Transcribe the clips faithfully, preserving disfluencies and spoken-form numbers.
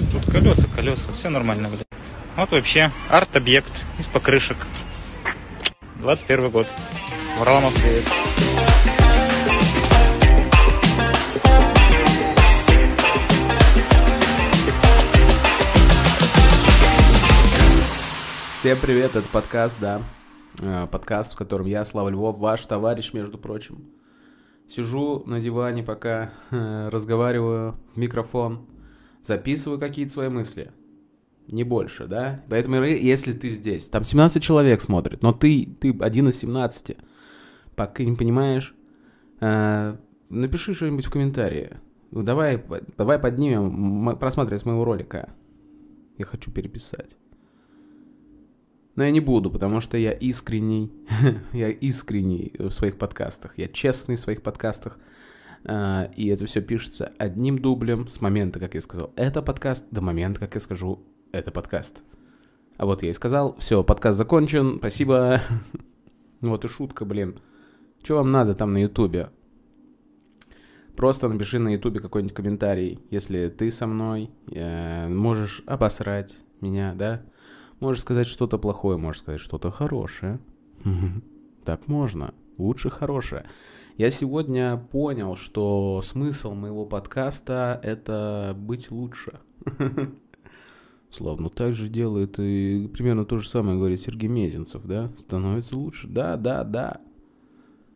блин, тут колеса, колеса, все нормально, блин. Вот вообще арт-объект из покрышек. двадцать первый год. Варламов, привет. Всем привет, это подкаст, да. Подкаст, в котором я, Слава Львов, ваш товарищ, между прочим. Сижу на диване пока, разговариваю в микрофон, записываю какие-то свои мысли. Не больше, да? Поэтому, если ты здесь, там семнадцать человек смотрит, но ты, ты один из семнадцати, пока не понимаешь, э, напиши что-нибудь в комментарии. Ну, давай, давай поднимем просмотр с моего ролика. Я хочу переписать. Но я не буду, потому что я искренний. Я искренний в своих подкастах. Я честный в своих подкастах. Uh, и это все пишется одним дублем с момента, как я сказал, это подкаст, до момента, как я скажу, это подкаст. А вот я и сказал, все, подкаст закончен, спасибо. Ну вот и шутка, блин. Че вам надо там на ютубе? Просто напиши на ютубе какой-нибудь комментарий, если ты со мной, э, можешь обосрать меня, да? Можешь сказать что-то плохое, можешь сказать что-то хорошее. Так можно, лучше хорошее. Я сегодня понял, что смысл моего подкаста — это быть лучше. Слав, ну так же делает и примерно то же самое говорит Сергей Мезенцев, да? Становится лучше, да, да, да.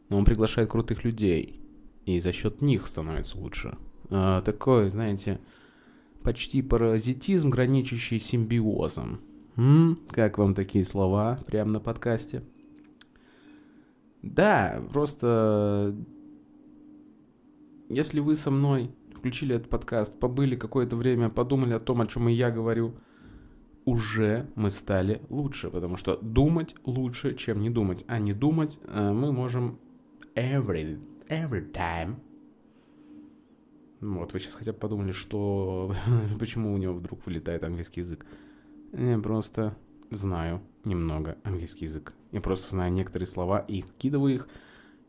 Но он приглашает крутых людей, и за счет них становится лучше. А, такой, знаете, почти паразитизм, граничащий с симбиозом. М? Как вам такие слова прямо на подкасте? Да, просто если вы со мной включили этот подкаст, побыли какое-то время, подумали о том, о чем и я говорю, уже мы стали лучше, потому что думать лучше, чем не думать. А не думать мы можем every, every time. Вот, вы сейчас хотя бы подумали, что почему у него вдруг вылетает английский язык. Я просто знаю немного английский язык. Я просто знаю некоторые слова и вкидываю их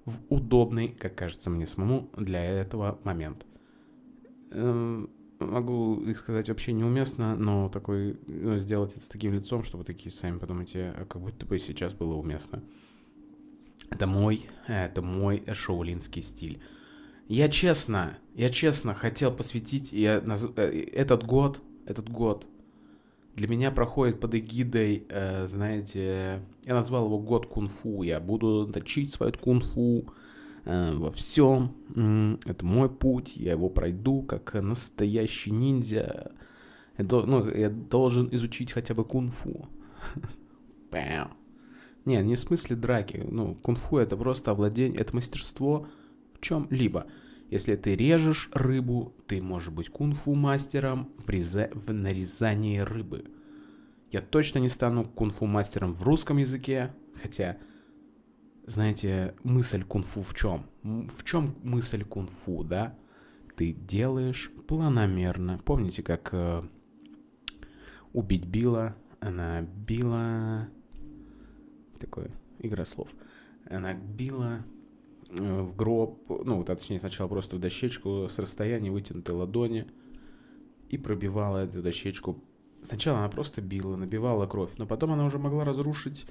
в удобный, как кажется мне самому, для этого момент. Эм, могу их сказать вообще неуместно, но такой, ну, сделать это с таким лицом, что вы такие сами подумайте, как будто бы сейчас было уместно. Это мой, это мой шаулинский стиль. Я честно, я честно хотел посвятить я наз... этот год, этот год. Для меня проходит под эгидой, э, знаете, я назвал его «Год кунг-фу». Я буду точить свое кунг-фу э, во всем. Это мой путь, я его пройду как настоящий ниндзя. Я, ну, я должен изучить хотя бы кунг-фу. Не, не в смысле драки. Ну, кунг-фу — это просто овладение, это мастерство в чем-либо. Если ты режешь рыбу, ты можешь быть кунг-фу мастером в, реза... в нарезании рыбы. Я точно не стану кунг-фу мастером в русском языке, хотя, знаете, мысль кунг-фу в чем? В чем мысль кунг-фу, да? Ты делаешь планомерно. Помните, как э, убить Билла? Она била... Такое, игра слов. Она била... в гроб, ну, точнее, сначала просто в дощечку с расстояния вытянутой ладони и пробивала эту дощечку. Сначала она просто била, набивала кровь, но потом она уже могла разрушить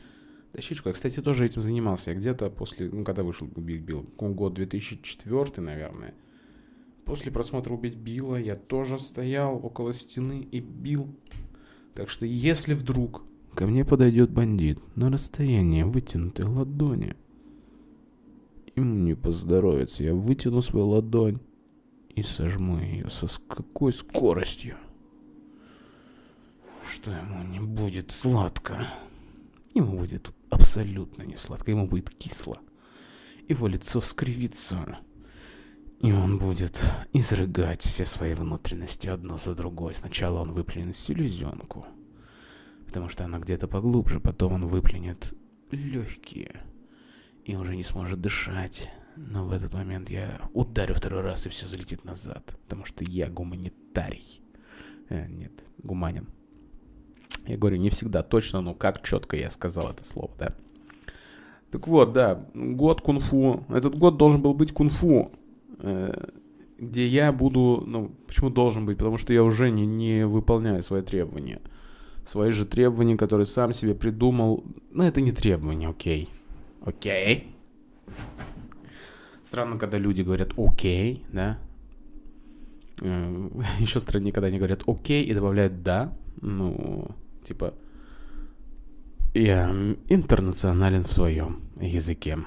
дощечку. Я, кстати, тоже этим занимался. Я где-то после, ну, когда вышел «Убить Билла», год две тысячи четвёртый, наверное, после просмотра «Убить Билла» я тоже стоял около стены и бил. Так что, если вдруг ко мне подойдет бандит на расстояние вытянутой ладони, ему не поздоровится. Я вытяну свою ладонь и сожму ее со с какой скоростью, что ему не будет сладко. Ему будет абсолютно не сладко. Ему будет кисло. Его лицо скривится. И он будет изрыгать все свои внутренности одно за другой. Сначала он выплюнет селезенку, потому что она где-то поглубже. Потом он выплюнет легкие и уже не сможет дышать. Но в этот момент я ударю второй раз, и все залетит назад. Потому что я гуманитарий. Э, нет, гуманин. Я говорю не всегда точно, но как четко я сказал это слово, да. Так вот, да, год кунг-фу. Этот год должен был быть кунг-фу. Э, где я буду, ну, почему должен быть, потому что я уже не, не выполняю свои требования. Свои же требования, которые сам себе придумал. Ну, это не требования, окей. Окей. Странно, когда люди говорят «окей», да? Еще страннее, когда они говорят «окей» и добавляют «да». Ну, типа, я интернационален в своем языке.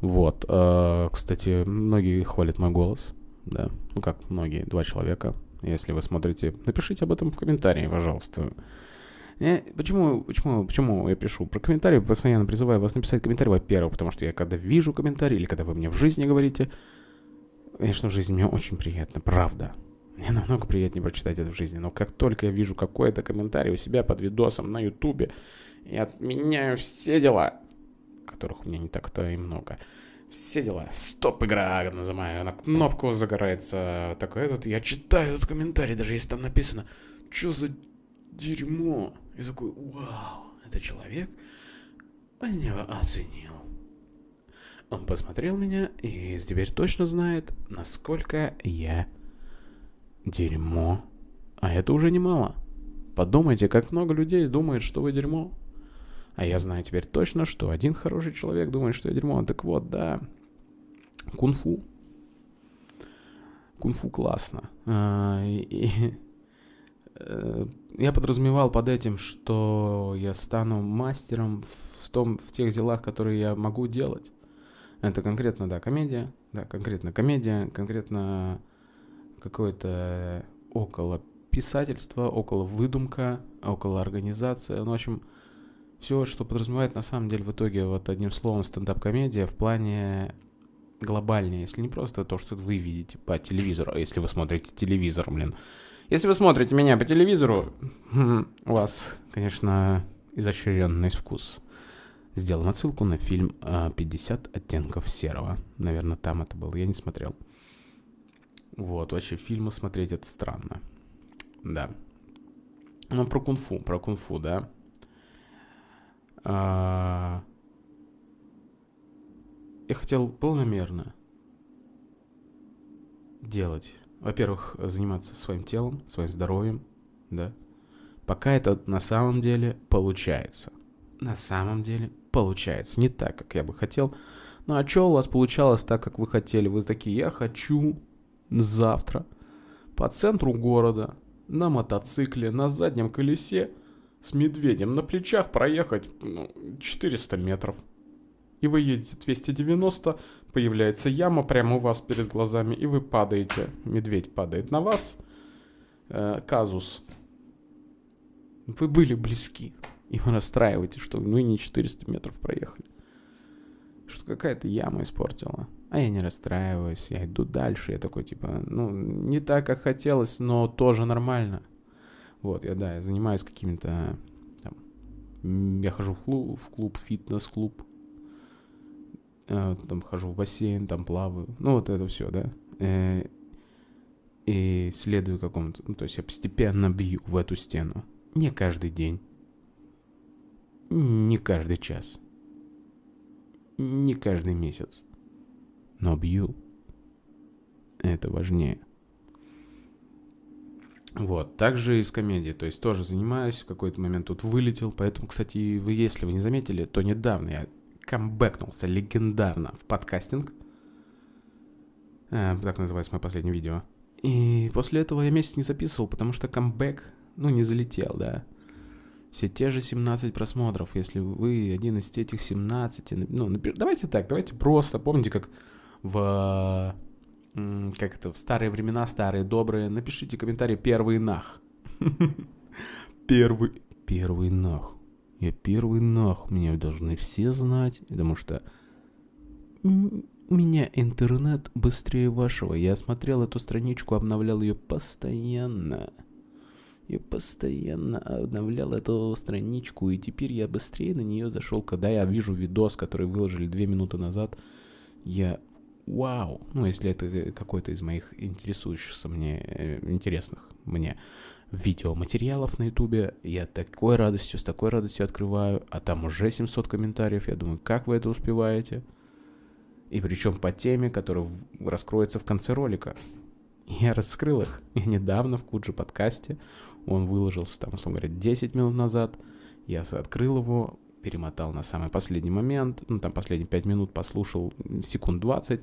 Вот. Кстати, многие хвалят мой голос, да. Ну, как многие, два человека. Если вы смотрите, напишите об этом в комментарии, пожалуйста. Я, почему, почему, почему я пишу про комментарии? Постоянно призываю вас написать комментарий, во-первых, потому что я когда вижу комментарий, или когда вы мне в жизни говорите, конечно, в жизни мне очень приятно, правда. Мне намного приятнее прочитать это в жизни, но как только я вижу какой-то комментарий у себя под видосом на Ютубе, я отменяю все дела, которых у меня не так-то и много. Все дела. Стоп, игра, нажимаю на кнопку, загорается такой этот. Я читаю этот комментарий, даже если там написано, что за дерьмо. И такой, вау, этот человек меня оценил. Он посмотрел меня и теперь точно знает, насколько я дерьмо. А это уже немало. Подумайте, как много людей думает, что вы дерьмо. А я знаю теперь точно, что один хороший человек думает, что я дерьмо. Так вот, да, кунг-фу. Кунг-фу классно. И... Я подразумевал под этим, что я стану мастером в том, в тех делах, которые я могу делать. Это конкретно, да, комедия, да, конкретно комедия, конкретно какое-то около писательства, около выдумка, около организации, ну, в общем, все, что подразумевает на самом деле в итоге вот одним словом стендап-комедия в плане глобальнее, если не просто то, что вы видите по телевизору, а если вы смотрите телевизор, блин. Если вы смотрите меня по телевизору, у вас, конечно, изощренный вкус. Сделаем отсылку на фильм «пятьдесят оттенков серого». Наверное, там это было, я не смотрел. Вот, вообще фильмы смотреть это странно. Да. Ну, про кунг-фу, про кунг-фу, да. А... Я хотел планомерно делать... Во-первых, заниматься своим телом, своим здоровьем, да. Пока это на самом деле получается. На самом деле получается. Не так, как я бы хотел. Ну а что у вас получалось так, как вы хотели? Вы такие, я хочу завтра по центру города на мотоцикле, на заднем колесе с медведем на плечах проехать ну, четыреста метров. И вы едете двести девяносто, появляется яма прямо у вас перед глазами, и вы падаете. Медведь падает на вас. Э, казус. Вы были близки. И вы расстраиваетесь, что вы не четыреста метров проехали. Что какая-то яма испортила. А я не расстраиваюсь, я иду дальше. Я такой, типа, ну, не так, как хотелось, но тоже нормально. Вот, я, да, я занимаюсь какими-то... Там, я хожу в клуб, в клуб, фитнес-клуб. Там хожу в бассейн, там плаваю. Ну, вот это все, да. И следую какому-то... Ну, то есть я постепенно бью в эту стену. Не каждый день. Не каждый час. Не каждый месяц. Но бью. Это важнее. Вот. Также и с комедией. То есть тоже занимаюсь. В какой-то момент тут вылетел. Поэтому, кстати, вы, если вы не заметили, то недавно я... камбэкнулся легендарно в подкастинг. Э, так называется мое последнее видео. И после этого я месяц не записывал, потому что камбэк, ну, не залетел, да. Все те же семнадцать просмотров. Если вы один из этих семнадцати... Ну, напиш... давайте так, давайте просто. Помните, как в... Как это? В старые времена, старые добрые. Напишите комментарий «Первый нах». Первый... Первый нах. Я первый нах, меня должны все знать, потому что у меня интернет быстрее вашего. Я смотрел эту страничку, обновлял ее постоянно. Я постоянно обновлял эту страничку, и теперь я быстрее на нее зашел. Когда я вижу видос, который выложили две минуты назад, я вау. Ну, если это какой-то из моих интересующихся мне, интересных мне видеоматериалов на Ютубе, я такой радостью, с такой радостью открываю, а там уже семьсот комментариев, я думаю, как вы это успеваете? И причем по теме, которая раскроется в конце ролика. Я раскрыл их. И недавно в Куджи подкасте, он выложился там, условно говоря, десять минут назад. Я открыл его, перемотал на самый последний момент, ну там последние пять минут послушал, секунд двадцать,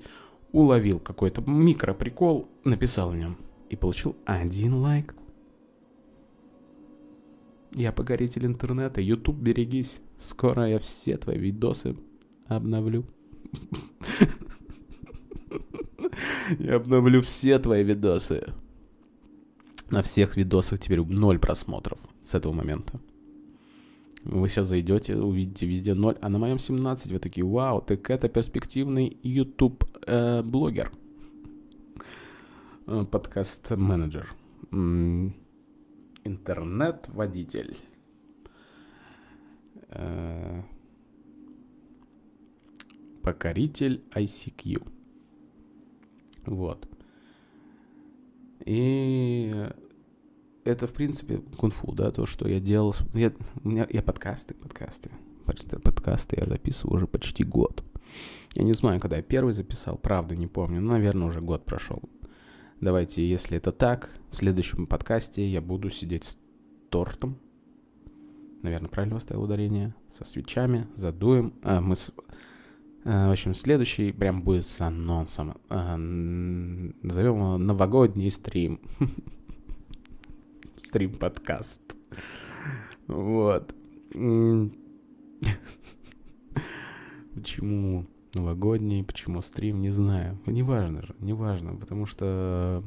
уловил какой-то микроприкол, написал о нем и получил один лайк. Я погоритель интернета, YouTube, берегись. Скоро я все твои видосы обновлю. Я обновлю все твои видосы. На всех видосах теперь ноль просмотров с этого момента. Вы сейчас зайдете, увидите везде ноль, а на моем семнадцать вы такие: вау, так это перспективный YouTube-блогер. Э, Подкаст-менеджер. М-м- интернет-водитель. Э-э- покоритель ай си кью. Вот. И... это, в принципе, кунг-фу, да, то, что я делал... Я, у меня, я подкасты, подкасты, подкасты я записываю уже почти год. Я не знаю, когда я первый записал, правда, не помню, но, наверное, уже год прошел. Давайте, если это так, в следующем подкасте я буду сидеть с тортом. Наверное, правильно поставил ударение. Со свечами, задуем. А, мы с... а, в общем, следующий прям будет с анонсом. А, назовем его «Новогодний стрим». Стрим-подкаст. Вот. Почему новогодний, почему стрим, не знаю. Не важно же, не важно, потому что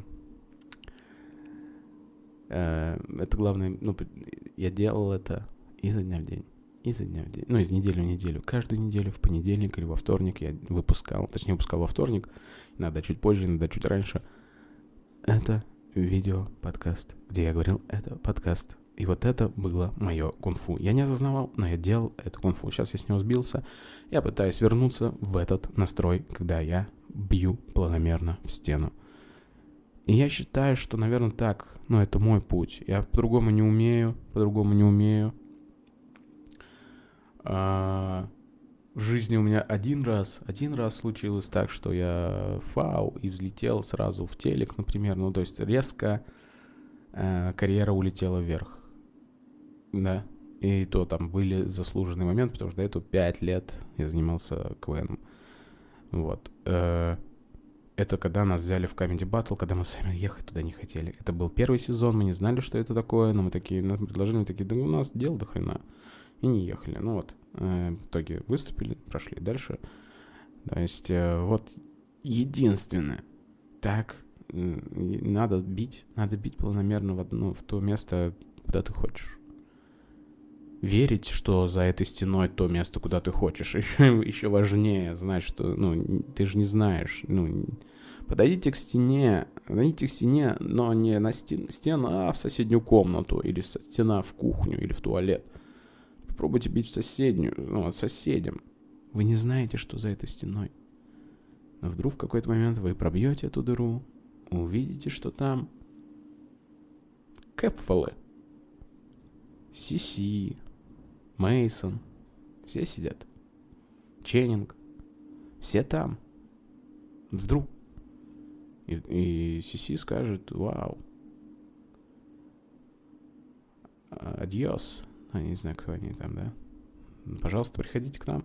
э, это главное, ну, я делал это изо дня в день, изо дня в день, ну, из недели в неделю. Каждую неделю в понедельник или во вторник я выпускал, точнее, выпускал во вторник, иногда чуть позже, иногда чуть раньше. Это... видео-подкаст, где я говорил, это подкаст. И вот это было мое кунг-фу. Я не осознавал, но я делал это кунг-фу. Сейчас я с него сбился. Я пытаюсь вернуться в этот настрой, когда я бью планомерно в стену. И я считаю, что, наверное, так, ну, это мой путь. Я по-другому не умею, по-другому не умею. А... В жизни у меня один раз, один раз случилось так, что я фау и взлетел сразу в телек, например. Ну, то есть резко э, карьера улетела вверх. Да. И то там были заслуженные моменты, потому что до этого пять лет я занимался КВНом. Вот. Э, это когда нас взяли в Comedy Battle, когда мы сами ехать туда не хотели. Это был первый сезон, мы не знали, что это такое, но мы такие, нам предложили, мы такие, да у нас дел до хрена. И не ехали. Ну вот, э, в итоге выступили, прошли дальше. То есть э, вот единственное. Так, э, надо бить, надо бить планомерно в, одно, в то место, куда ты хочешь. Верить, что за этой стеной то место, куда ты хочешь. Еще, еще важнее знать, что, ну, ты же не знаешь. Ну, подойдите к стене, подойдите к стене, но не на стен, стену, а в соседнюю комнату. Или стена в кухню, или в туалет. Пробуйте бить в соседнюю, ну, соседям. Вы не знаете, что за этой стеной. Но вдруг в какой-то момент вы пробьете эту дыру, увидите, что там Кэпфолы, Сиси, Мейсон, все сидят. Ченнинг. Все там. Вдруг. И, и Сиси скажет: вау. Адьос. Я не знаю, кто они там, да? Пожалуйста, приходите к нам.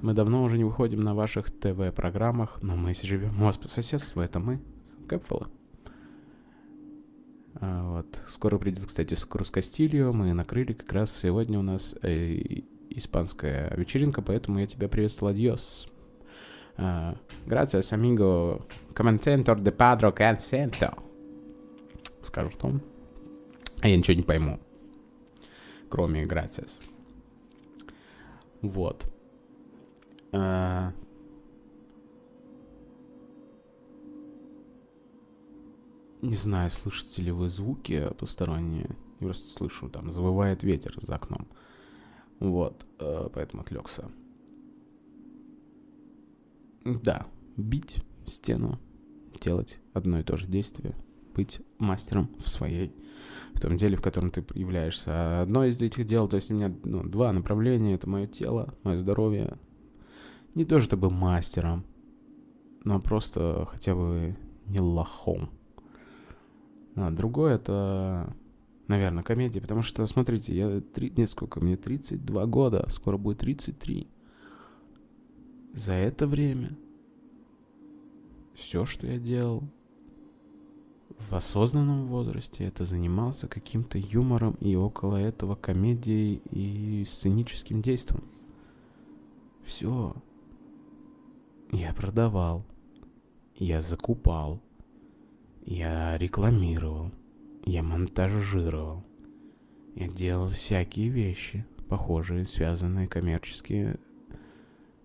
Мы давно уже не выходим на ваших ТВ-программах, но мы живем. У вас по соседству, это мы. Кэпфолы. А вот. Скоро придет, кстати, Сокрус Кастильо. Мы накрыли как раз сегодня у нас э, испанская вечеринка, поэтому я тебя приветствовал. Адьос. Gracias, amigo. Комментентор де Падро Консенто. Скажет он. А я ничего не пойму. Кроме gracias. Вот. А... Не знаю, слышите ли вы звуки посторонние. Я просто слышу, там завывает ветер за окном. Вот. А, поэтому отвлекся. Да. Бить стену. Делать одно и то же действие. Быть мастером в своей, в том деле, в котором ты являешься. А одно из этих дел, то есть у меня ну, два направления, это мое тело, мое здоровье, не то чтобы мастером, но просто хотя бы не лохом. А другое — это, наверное, комедия, потому что, смотрите, я три, нет, сколько, мне тридцать два года, скоро будет тридцать три. За это время все, что я делал в осознанном возрасте, это занимался каким-то юмором и около этого комедией и сценическим действом. Все. Я продавал, я закупал, я рекламировал, я монтажировал, я делал всякие вещи, похожие, связанные, коммерческие,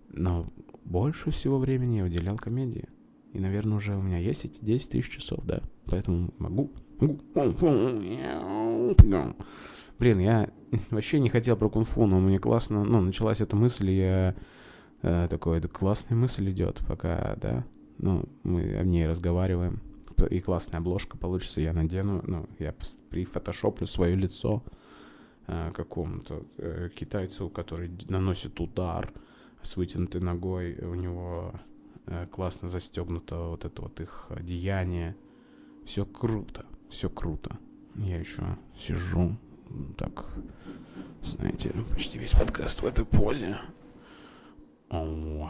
но больше всего времени я уделял комедии. И, наверное, уже у меня есть эти десять тысяч часов, да. Поэтому могу. Блин, я вообще не хотел про кунг-фу, но мне классно, ну, началась эта мысль, и я э, такой, это классная мысль идет пока, да. Ну, мы о ней разговариваем. И классная обложка получится, я надену, ну, я прифотошоплю свое лицо э, какому-то э, китайцу, который наносит удар с вытянутой ногой, у него... классно застегнуто вот это вот их одеяние. Все круто, все круто. Я еще сижу так, знаете, почти весь подкаст в этой позе. О, вау.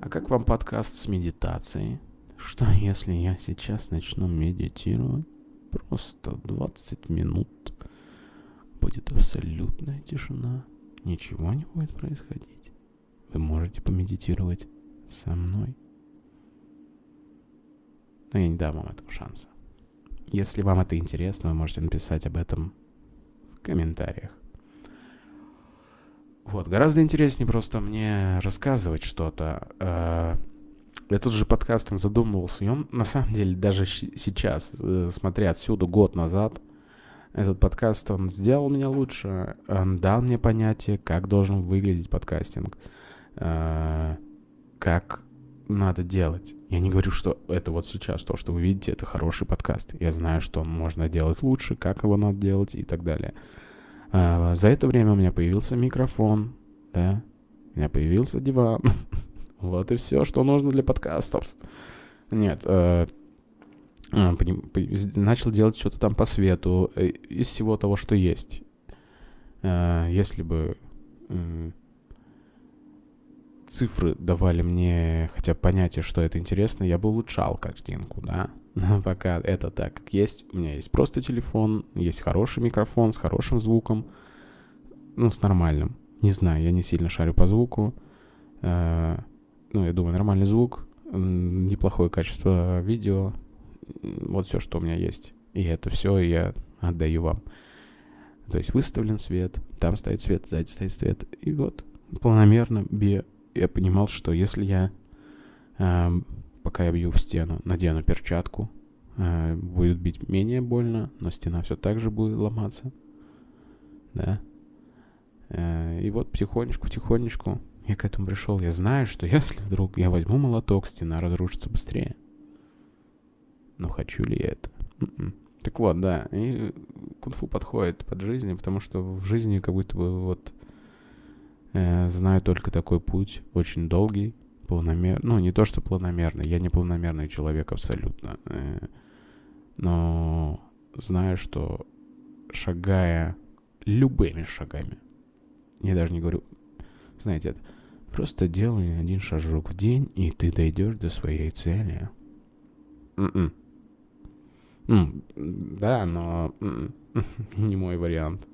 А как вам подкаст с медитацией? Что если я сейчас начну медитировать? Просто двадцать минут будет абсолютная тишина. Ничего не будет происходить. Вы можете помедитировать со мной. Но я не дам вам этого шанса. Если вам это интересно, вы можете написать об этом в комментариях. Вот, гораздо интереснее просто мне рассказывать что-то. Этот же подкаст, он задумывался, и он, на самом деле, даже сейчас, смотря отсюда год назад, этот подкаст, он сделал меня лучше, он дал мне понятие, как должен выглядеть подкастинг. Как надо делать. Я не говорю, что это вот сейчас, то, что вы видите, это хороший подкаст. Я знаю, что можно делать лучше, как его надо делать и так далее. За это время у меня появился микрофон, да, у меня появился диван. Вот и все, что нужно для подкастов. Нет, начал делать что-то там по свету из всего того, что есть. Если бы... цифры давали мне хотя бы понятие, что это интересно, я бы улучшал картинку, да. Но пока это так, как есть. У меня есть просто телефон, есть хороший микрофон с хорошим звуком. Ну, с нормальным. Не знаю, я не сильно шарю по звуку. Ну, я думаю, нормальный звук, неплохое качество видео. Вот все, что у меня есть. И это все я отдаю вам. То есть выставлен свет, там стоит свет, сзади стоит свет. И вот планомерно бе... я понимал, что если я, э, пока я бью в стену, надену перчатку, э, будет бить менее больно, но стена все так же будет ломаться, да. Э, и вот потихонечку-потихонечку я к этому пришел. Я знаю, что если вдруг я возьму молоток, стена разрушится быстрее. Но хочу ли я это? Mm-mm. Так вот, да, и кунг-фу подходит под жизнь, потому что в жизни как будто бы вот... Знаю только такой путь, очень долгий, планомерный, ну не то что планомерный, я не планомерный человек абсолютно, но знаю, что шагая любыми шагами, я даже не говорю, знаете, это, просто делай один шажок в день, и ты дойдешь до своей цели. Mm-mm. Mm, да, но не мой вариант.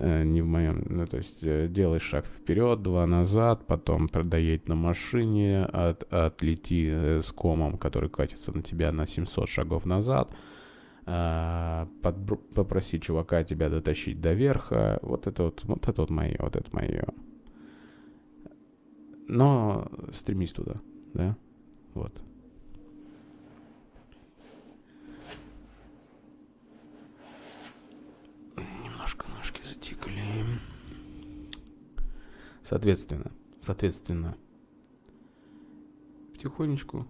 Не в моем, ну то есть делай шаг вперед, два назад, потом доедь на машине, от, отлети с комом, который катится на тебя на семьсот шагов назад, под, попроси чувака тебя дотащить до верха, вот это вот, вот это вот мое, вот это мое. Но стремись туда, да, вот. Соответственно, соответственно, потихонечку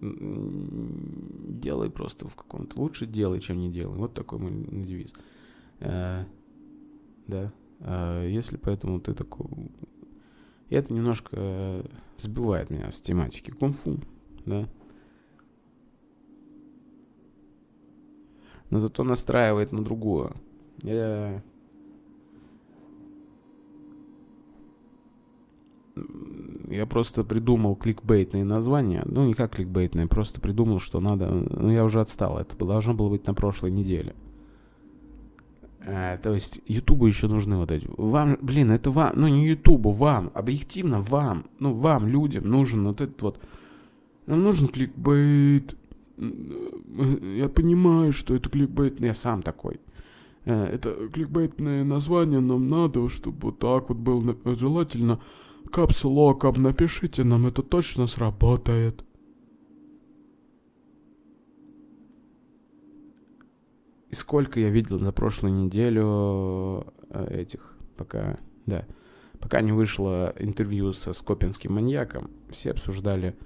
делай просто в каком-то... Лучше делай, чем не делай. Вот такой мой девиз. Э, да, Если поэтому ты такой... И это немножко сбивает меня с тематики кунг-фу, да. Но зато настраивает на другое. Я... Я просто придумал кликбейтные названия. Ну, не как кликбейтные, просто придумал, что надо... Ну, я уже отстал. Это должно было быть на прошлой неделе. А, то есть, Ютубу еще нужны вот эти... Вам, блин, это вам... Ну, не Ютубу, вам. Объективно вам. Ну, вам, людям, нужен вот этот вот... Нам нужен кликбейт. Я понимаю, что это кликбейт. Я сам такой. Это кликбейтное название нам надо, чтобы вот так вот было. Желательно... Капслоком напишите нам, это точно сработает. И сколько я видел на прошлую неделю этих, пока, да, пока не вышло интервью со скопинским маньяком, все обсуждали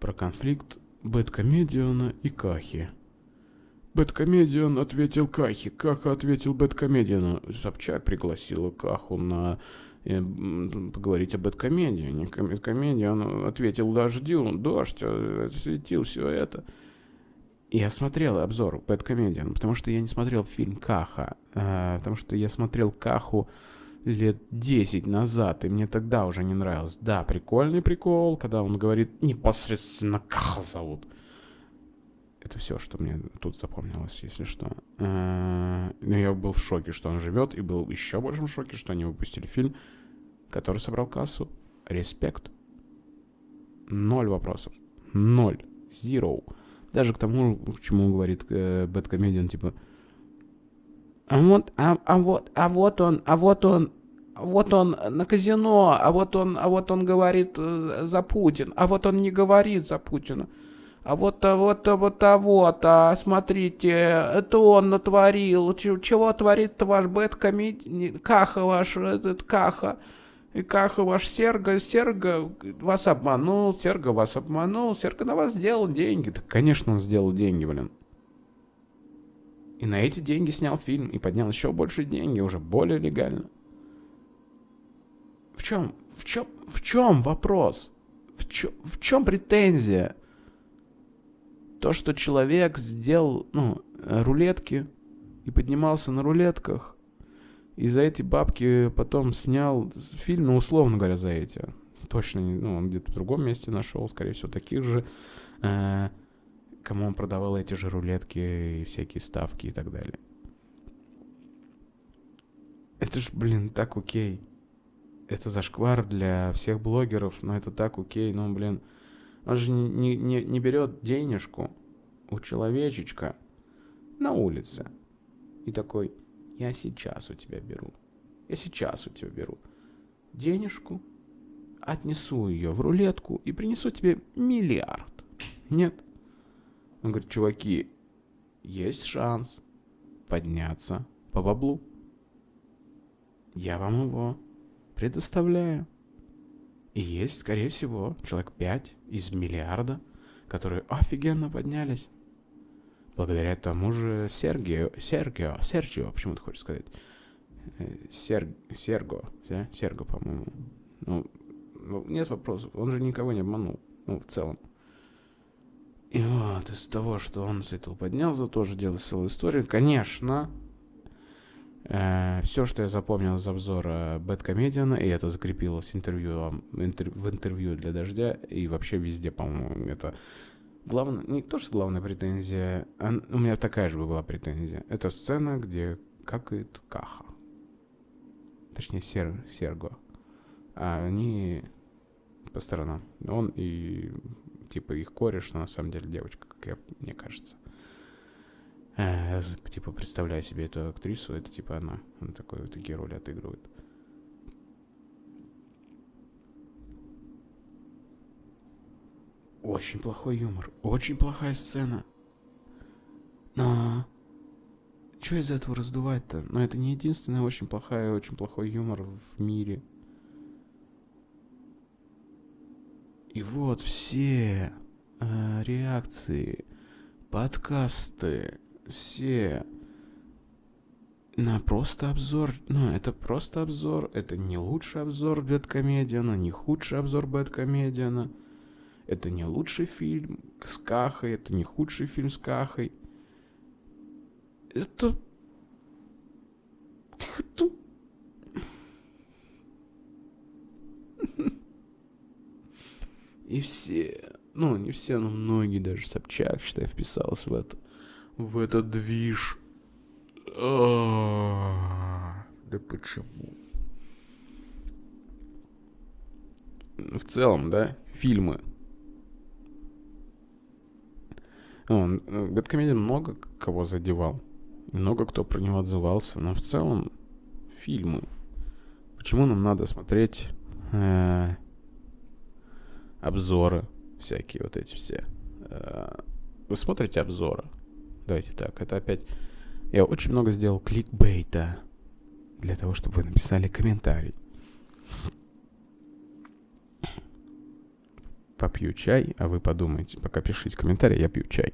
про конфликт BadComedian и Кахи. BadComedian ответил Кахе, Каха ответил BadComedian. Собчак пригласила Каху на... поговорить об BadComedian. BadComedian, он ответил Дождю, Дождь, осветил все это. И я смотрел обзор BadComedian, потому что я не смотрел фильм Каха, а, потому что я смотрел Каху лет десять назад, и мне тогда уже не нравилось. Да, прикольный прикол, когда он говорит, непосредственно Каха зовут. Это все, что мне тут запомнилось, если что. Но я был в шоке, что он живет, и был еще больше в шоке, что они выпустили фильм, который собрал кассу. Респект. Ноль вопросов. Ноль. Зироу. Даже к тому, к чему говорит BadComedian, типа... А вот, а, а вот, а вот он, а вот он, а вот он на казино, а вот он, а вот он говорит за Путин, а вот он не говорит за Путина. А вот-то, вот-то, вот-то, вот-то, смотрите, это он натворил. Чего творит-то ваш BadComedian? Каха ваш, этот Каха. И Каха ваш Серго, Серго вас обманул, Серго вас обманул, Серго на вас сделал деньги. Так, конечно, он сделал деньги, блин. И на эти деньги снял фильм и поднял еще больше деньги, уже более легально. В чем, в чем, в чем вопрос? В чем, в чем претензия? То, что человек сделал, ну, рулетки и поднимался на рулетках, и за эти бабки потом снял фильм, ну, условно говоря, за эти. Точно, ну, он где-то в другом месте нашел, скорее всего, таких же, э, кому он продавал эти же рулетки и всякие ставки и так далее. Это ж, блин, так окей. Это зашквар для всех блогеров, но это так окей, ну, блин. Он же не, не, не берет денежку у человечечка на улице. И такой, я сейчас у тебя беру. Я сейчас у тебя беру денежку, отнесу ее в рулетку и принесу тебе миллиард. Нет. Он говорит, чуваки, есть шанс подняться по баблу. Я вам его предоставляю. И есть, скорее всего, человек пять из миллиарда, которые офигенно поднялись. Благодаря тому же Сергею, Сергео, Серджио, почему ты хочешь сказать? Сер, Серго, да? Серго, по-моему. Ну, нет вопросов, он же никого не обманул, ну, в целом. И вот из того, что он с этого поднялся, тоже делал целую историю. Конечно, Uh, все, что я запомнил из обзора BadComedian, и это закрепилось интервью, интер, в интервью для Дождя, и вообще везде, по-моему, это... Главное, не то, что главная претензия, а у меня такая же была претензия. Это сцена, где какает Каха. Точнее, Сер, Серго. А они по сторонам. Он и, типа, их кореш, но на самом деле девочка, как я, мне кажется. Я, типа, представляю себе эту актрису, это, типа, она. Она такой, такие роли отыгрывает. Очень плохой юмор. Очень плохая сцена. Но... Чё из этого раздувать-то? Но это не единственный очень плохая, очень плохой юмор в мире. И вот все э, реакции, подкасты... Все на просто обзор, ну это просто обзор, это не лучший обзор BadComedian, не худший обзор BadComedian, это не лучший фильм с Кахой, это не худший фильм с Кахой. Это... это... И все, ну не все, но многие, даже Собчак, считай, вписалась в это, в этот движ. О, да почему? В целом, да, фильмы. BadComedian много кого задевал, много кто про него отзывался, но в целом фильмы. Почему нам надо смотреть э, обзоры всякие вот эти все? Э, вы смотрите обзоры? Давайте так, это опять... Я очень много сделал кликбейта для того, чтобы вы написали комментарий. Попью чай, а вы подумайте, пока пишите комментарий, я пью чай.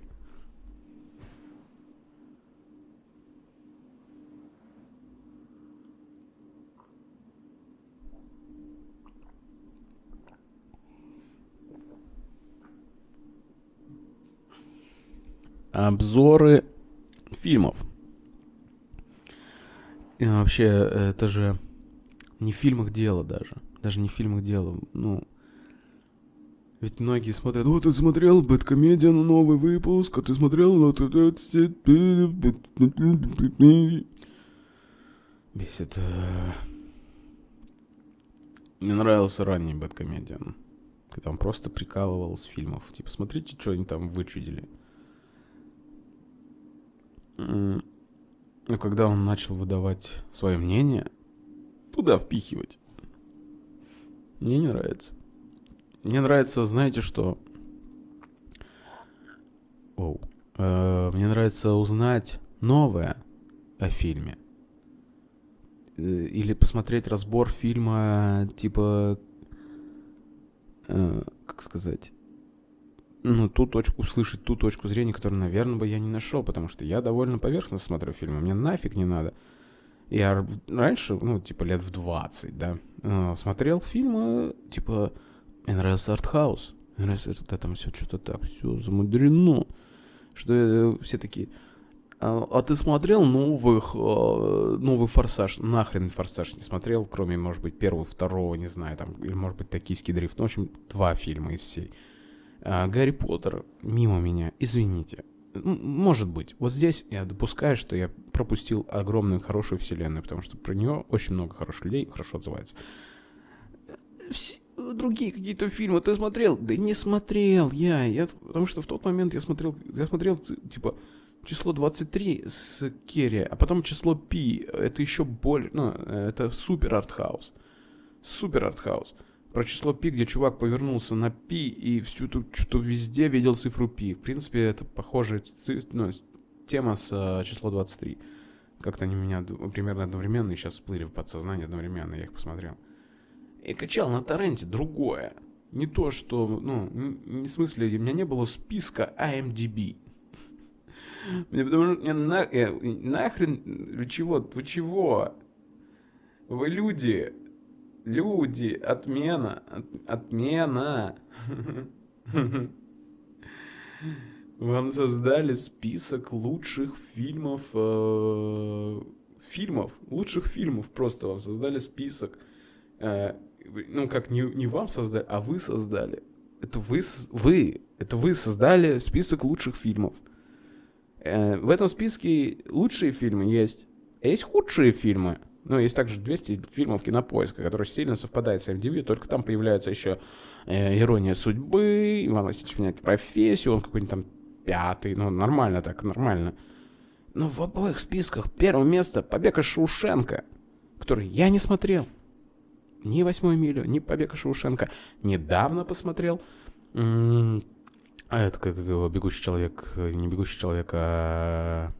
Обзоры фильмов. И вообще, это же не в фильмах дело даже. Даже не в фильмах дело. Ну, ведь многие смотрят: «О, ты смотрел BadComedian новый выпуск, а ты смотрел...» Бесит. Мне нравился ранний BadComedian, когда он просто прикалывал с фильмов. Типа, смотрите, что они там вычудили. Но когда он начал выдавать свое мнение, туда впихивать, мне не нравится. Мне нравится, знаете что? Оу. Э, мне нравится узнать новое о фильме. Или посмотреть разбор фильма, типа... Э, как сказать... Ну, ту точку, услышать ту точку зрения, которую, наверное, бы я не нашел, потому что я довольно поверхностно смотрю фильмы, мне нафиг не надо. Я раньше, ну, типа лет в двадцать, да, смотрел фильмы, типа, мне нравился артхаус, мне нравится, да, там все что-то так, все замудрено, что все такие: а, а ты смотрел новых, новый «Форсаж»? Нахрен «Форсаж» не смотрел, кроме, может быть, первого, второго, не знаю, там, или, может быть, «Токийский дрифт», ну, в общем, два фильма из всей. Гарри Поттер мимо меня, извините. Может быть. Вот здесь я допускаю, что я пропустил огромную хорошую вселенную, потому что про нее очень много хороших людей хорошо отзывается. Все другие какие-то фильмы ты смотрел? Да не смотрел я. я. Потому что в тот момент я смотрел, я смотрел типа число двадцать три с Керри, а потом число Пи. Это еще более... Ну, это супер артхаус. Супер артхаус. Про число Пи, где чувак повернулся на Пи и что-то везде видел цифру Пи. В принципе, это похожая циф... ну, тема с э, число двадцать три. Как-то они меня примерно одновременно, и сейчас всплыли в подсознание одновременно, я их посмотрел. И качал на торренте другое. Не то, что... Ну, не, не в смысле, у меня не было списка ай эм ди би. Мне потому что... Нахрен... Вы чего? Вы чего? Вы люди... Люди, отмена, от, отмена. Вам создали список лучших фильмов, э, фильмов, лучших фильмов просто вам создали список. Э, ну как, не, не вам создали, а вы создали. Это вы, вы, это вы создали список лучших фильмов. Э, в этом списке лучшие фильмы есть, а есть худшие фильмы. Ну, есть также двести фильмов Кинопоиска, которые сильно совпадают с IMDb, только там появляются еще э, «Ирония судьбы», «Иван Васильевич меняет профессию», он какой-нибудь там пятый, ну, нормально так, нормально. Но в обоих списках первое место — «Побег из Шоушенка», который я не смотрел. Ни «Восьмую милю», ни «Побег из Шоушенка». Недавно посмотрел. М-м-м, а это как его «Бегущий человек», не «Бегущий человек», а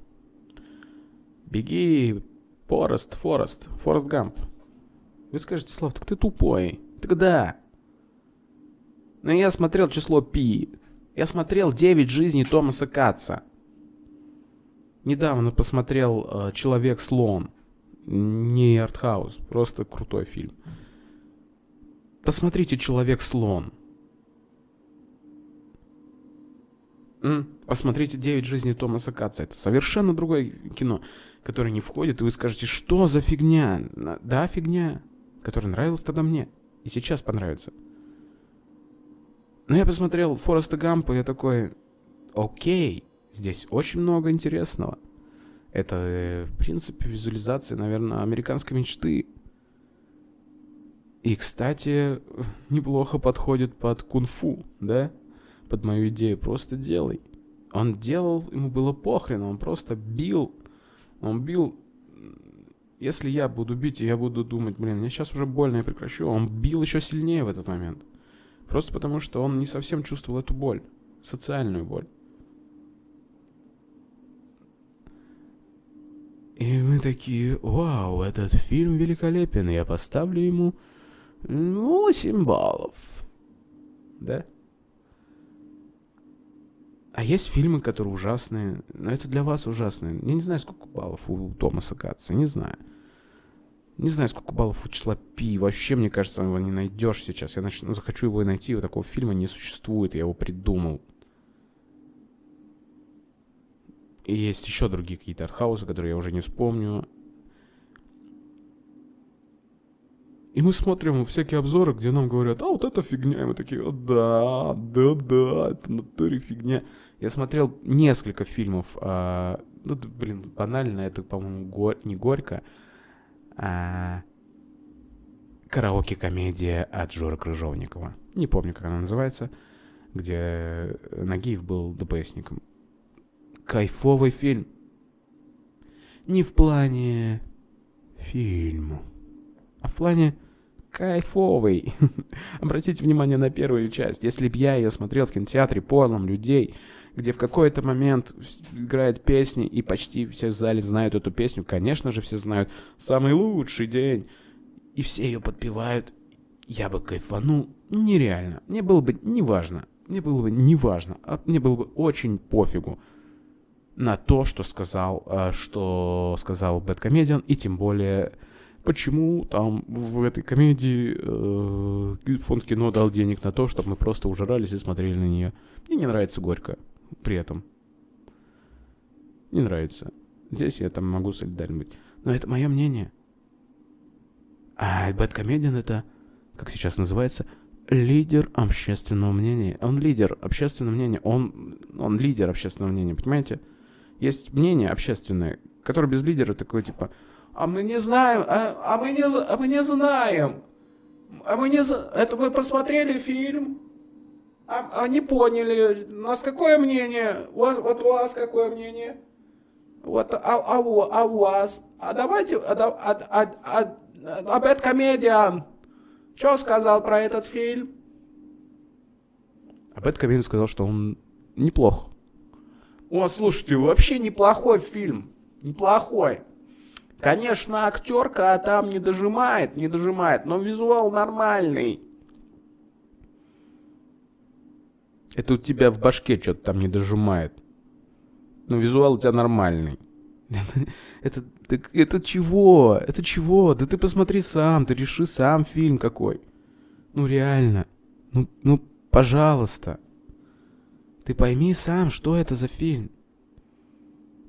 «Беги Форест», Форест, Форрест Гамп. Вы скажете: «Слав, так ты тупой». Тогда. Но я смотрел число Пи. Я смотрел «Девять жизней Томаса Катца». Недавно посмотрел «Человек-слон». Не артхаус, просто крутой фильм. Посмотрите «Человек-слон». Посмотрите «Девять жизней Томаса Катца». Это совершенно другое кино, которое не входит, и вы скажете, что за фигня? Да, фигня, которая нравилась тогда мне, и сейчас понравится. Но я посмотрел «Форреста Гампа», и я такой, окей, здесь очень много интересного. Это, в принципе, визуализация, наверное, американской мечты. И, кстати, неплохо подходит под кунг-фу, да? Под мою идею «просто делай». Он делал, ему было похрен, он просто бил. Он бил. Если я буду бить, и я буду думать, блин, мне сейчас уже больно, я прекращу. Он бил еще сильнее в этот момент. Просто потому, что он не совсем чувствовал эту боль. Социальную боль. И мы такие, вау, этот фильм великолепен, я поставлю ему восемь баллов. Да? А есть фильмы, которые ужасные, но это для вас ужасные. Я не знаю, сколько баллов у Томаса Катца, не знаю. Не знаю, сколько баллов у Числа Пи. Вообще, мне кажется, его не найдешь сейчас. Я начну, захочу его и найти, его такого фильма не существует, я его придумал. И есть еще другие какие-то артхаусы, которые я уже не вспомню. И мы смотрим всякие обзоры, где нам говорят, а вот это фигня. И мы такие, о, да, да, да, это в натуре фигня. Я смотрел несколько фильмов. А, ну, блин, банально, это, по-моему, гор... не Горько. А... Караоке-комедия от Жора Крыжовникова. Не помню, как она называется. Где Нагиев был ДПСником. Кайфовый фильм. Не в плане фильма, а в плане кайфовый. Обратите внимание на первую часть. Если бы я ее смотрел в кинотеатре полном людей, где в какой-то момент играет песни, и почти все в зале знают эту песню, конечно же, все знают «Самый лучший день», и все ее подпевают, я бы кайфанул нереально. Мне было бы неважно, мне было бы неважно, а мне было бы очень пофигу на то, что сказал, что сказал BadComedian, и тем более, почему там в этой комедии э, фонд кино дал денег на то, чтобы мы просто ужирались и смотрели на нее. Мне не нравится Горько при этом. Не нравится. Здесь я там могу солидарен быть. Но это мое мнение. А BadComedian — это, как сейчас называется, лидер общественного мнения. Он лидер общественного мнения. Он, он лидер общественного мнения, понимаете? Есть мнение общественное, которое без лидера такое, типа, а мы не знаем, а, а, мы, не, а мы не знаем, а мы не это мы просмотрели фильм, а, а не поняли, у нас какое мнение, у вас, вот у вас какое мнение, вот, а, а, а у вас, а давайте, а, а, а, а BadComedian, что сказал про этот фильм? А BadComedian сказал, что он неплох. О, слушайте, вообще неплохой фильм. Неплохой. Конечно, актерка там не дожимает, не дожимает, но визуал нормальный. Это у тебя в башке что-то там не дожимает. Но визуал у тебя нормальный. Это, это, это чего? Это чего? Да ты посмотри сам, ты реши сам фильм какой. Ну реально. Ну, ну пожалуйста. Ты пойми сам, что это за фильм.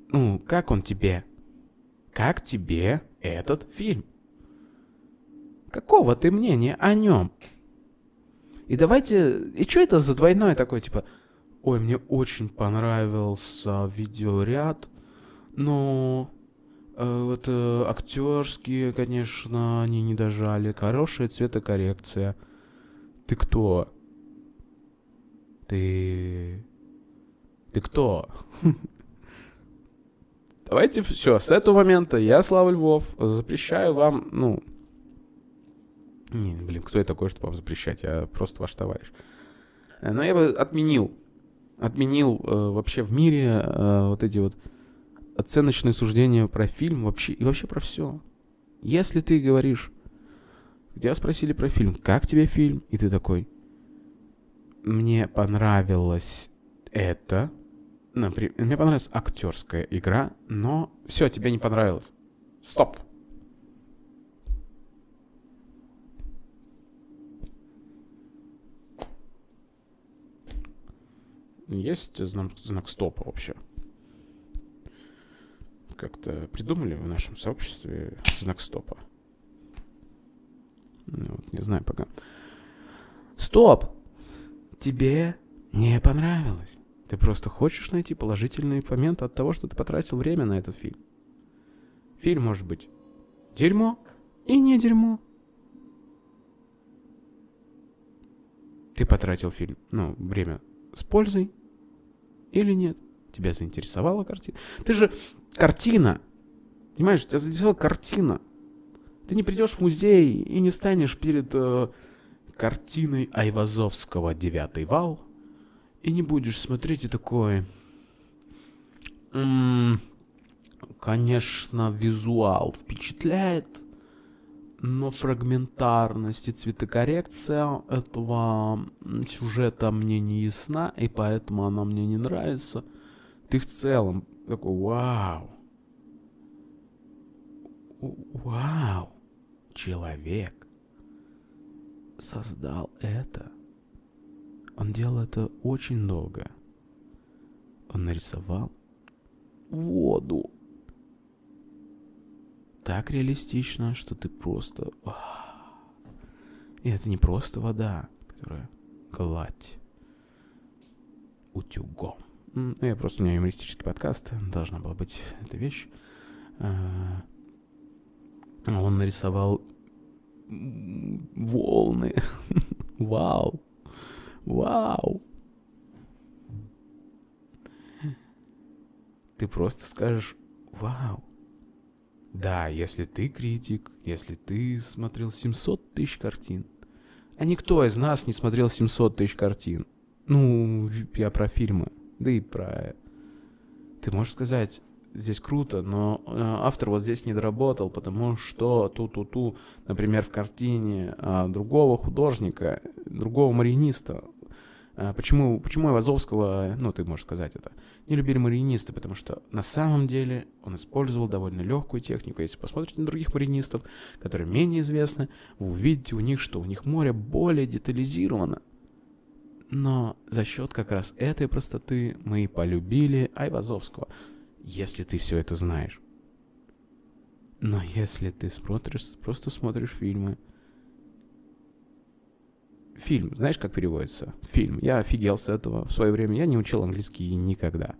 Ну, как он тебе? Как тебе этот фильм? Какого ты мнения о нем? И давайте... И что это за двойное такое, типа... Ой, мне очень понравился видеоряд, но... Э, вот э, актерские, конечно, они не дожали. Хорошая цветокоррекция. Ты кто? Ты... Ты кто? Давайте все, с этого момента я, Слава Львов, запрещаю вам, ну... Не, блин, кто я такой, чтобы вам запрещать? Я просто ваш товарищ. Но я бы отменил. Отменил э, вообще в мире э, вот эти вот оценочные суждения про фильм вообще и вообще про все. Если ты говоришь... Тебя спросили про фильм, как тебе фильм? И ты такой... Мне понравилось это, Например, мне понравилась актерская игра, но все, тебе не понравилось. Стоп. Есть знак, знак стопа вообще? Как-то придумали в нашем сообществе знак стопа. Ну, вот, не знаю пока. Стоп! Тебе не понравилось. Ты просто хочешь найти положительные моменты от того, что ты потратил время на этот фильм. Фильм может быть дерьмо и не дерьмо. Ты потратил фильм, ну, время с пользой или нет. Тебя заинтересовала картина. Ты же... Картина. Понимаешь, тебя заинтересовала картина. Ты не придешь в музей и не станешь перед э, картиной Айвазовского «Девятый вал». И не будешь смотреть и такой... М-м, конечно, визуал впечатляет, но фрагментарность и цветокоррекция этого сюжета мне не ясна, и поэтому она мне не нравится. Ты в целом такой: вау. Вау. Человек создал это. Он делал это очень долго. Он нарисовал воду так реалистично, что ты просто... И это не просто вода, которая гладь утюгом. Я просто... У меня юмористический подкаст. Должна была быть эта вещь. Он нарисовал волны. Вау. Вау. Ты просто скажешь: вау. Да, если ты критик, если ты смотрел семьсот тысяч картин. А никто из нас не смотрел семьсот тысяч картин. Ну, я про фильмы. Да и про... Ты можешь сказать: здесь круто, но автор вот здесь не доработал, потому что ту-ту-ту, например, в картине другого художника, другого мариниста. Почему, почему Айвазовского, ну, ты можешь сказать это, не любили маринисты? Потому что на самом деле он использовал довольно легкую технику. Если посмотрите на других маринистов, которые менее известны, вы увидите у них, что у них море более детализировано. Но за счет как раз этой простоты мы и полюбили Айвазовского. Если ты все это знаешь. Но если ты смотришь, просто смотришь фильмы... Фильм. Знаешь, как переводится? Фильм. Я офигел с этого в свое время. Я не учил английский никогда.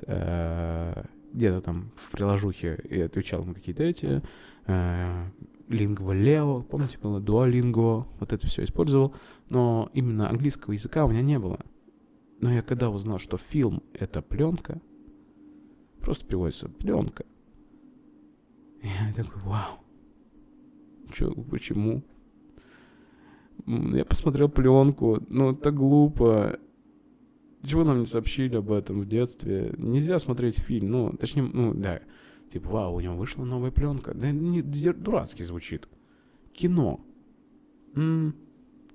Где-то там в приложухе я отвечал на какие-то эти... Лингва лео, помните, было дуалинго, вот это все использовал, но именно английского языка у меня не было. Но я когда узнал, что фильм — это пленка, просто переводится пленка, я такой: вау, че, почему? Я посмотрел пленку, ну это глупо. Чего нам не сообщили об этом в детстве? Нельзя смотреть фильм, ну, точнее, ну, да. Типа, вау, у него вышла новая пленка. Да не, дурацки звучит. Кино. М-м,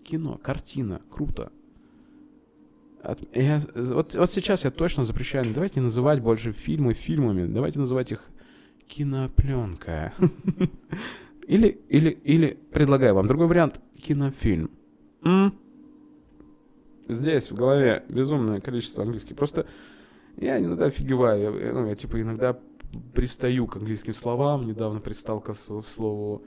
кино, картина, круто. От, я, вот, вот сейчас я точно запрещаю. Давайте не называть больше фильмы фильмами. Давайте называть их кинопленка. Или, или, или предлагаю вам другой вариант. Кинофильм. Здесь в голове безумное количество английских. Просто я иногда офигеваю. Я типа иногда... пристаю к английским словам. Недавно пристал к слову,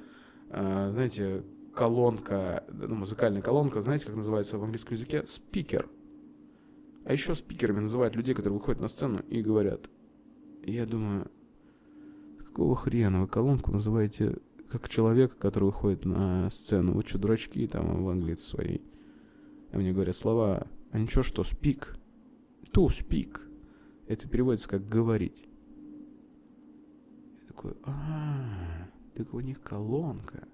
э, знаете, колонка, ну, музыкальная колонка, знаете, как называется в английском языке? Спикер. А еще спикерами называют людей, которые выходят на сцену и говорят. Я думаю, какого хрена вы колонку называете как человека, который выходит на сцену? Вы что, дурачки там в Англии своей? А мне говорят слова, а ничего, что speak, to speak. Это переводится как говорить. А, так у них колонка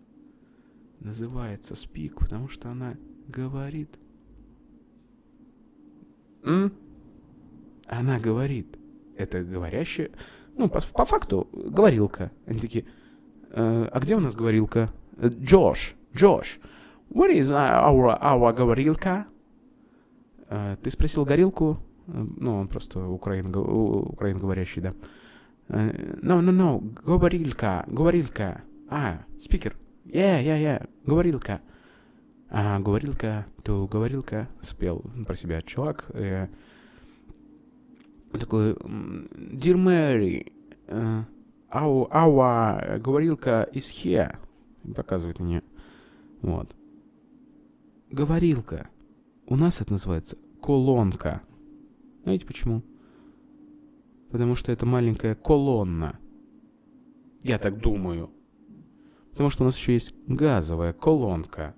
называется спик, потому что она говорит. М? Она говорит. Это говорящая. Ну, по, по факту, говорилка. Они такие: э, а где у нас говорилка? Джош, Джош, where is our, our говорилка? Э, ты спросил горилку, Ну, он просто украин, украинговорящий, да. No, no, no, говорилка, говорилка. А, спикер. Yeah, yeah, yeah, говорилка. А, говорилка, ту говорилка. Спел про себя чувак. Э, такой, Dear Mary, uh, our, our говорилка is here. Показывает мне. Вот. Говорилка. У нас это называется колонка. Знаете почему? Потому что это маленькая колонна. Я так думаю. Потому что у нас еще есть газовая колонка.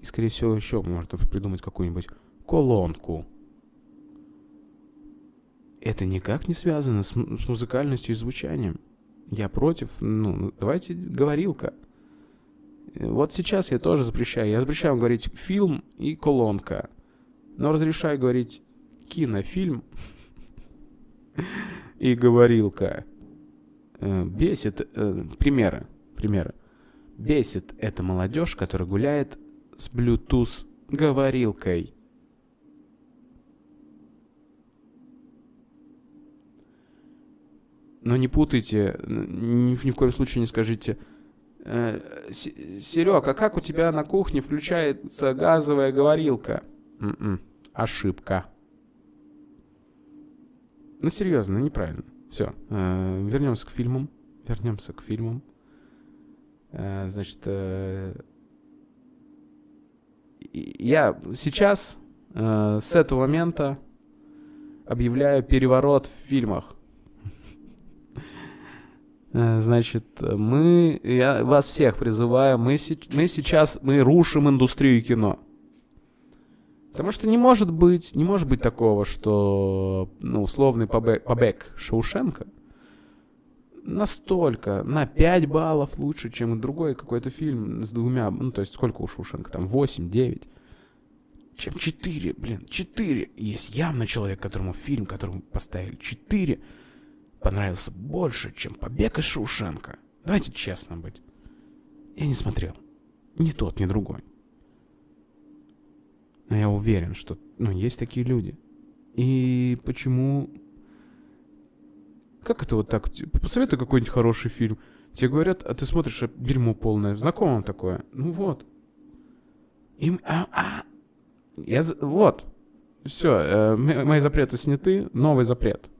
И, скорее всего, еще можно придумать какую-нибудь колонку. Это никак не связано с, с музыкальностью и звучанием. Я против. Ну, давайте говорилка. Вот сейчас я тоже запрещаю. Я запрещаю говорить фильм и колонка. Но разрешаю говорить кинофильм и говорилка. Бесит, э, примеры, примеры. Бесит эта молодежь, которая гуляет с Bluetooth-говорилкой. Но не путайте, ни, ни в коем случае не скажите, э, Серег, а как у тебя на кухне включается газовая говорилка? М-м, ошибка. Ну, серьезно, неправильно. Все, э, вернемся к фильмам. Вернемся к фильмам. Э, значит, э, я сейчас э, с этого момента объявляю переворот в фильмах. Значит, мы, я вас всех призываю, мы, мы сейчас мы рушим индустрию кино. Потому что не может быть, не может быть такого, что ну, условный побег, побег Шоушенка настолько на пять баллов лучше, чем другой какой-то фильм с двумя, ну то есть сколько у Шоушенка, там восемь, девять, чем четыре, блин, четыре. Есть явно человек, которому фильм, которому поставили четыре, понравился больше, чем побег из Шоушенка. Давайте честно быть. Я не смотрел. Ни тот, ни другой. Но я уверен, что ну, есть такие люди. И почему... Как это вот так? Посоветуй какой-нибудь хороший фильм. Тебе говорят, а ты смотришь, а дерьмо полное. Знакомо вам такое? Ну вот. И... А, а. Я... Вот. Все. Э, мои запреты сняты. Новый запрет.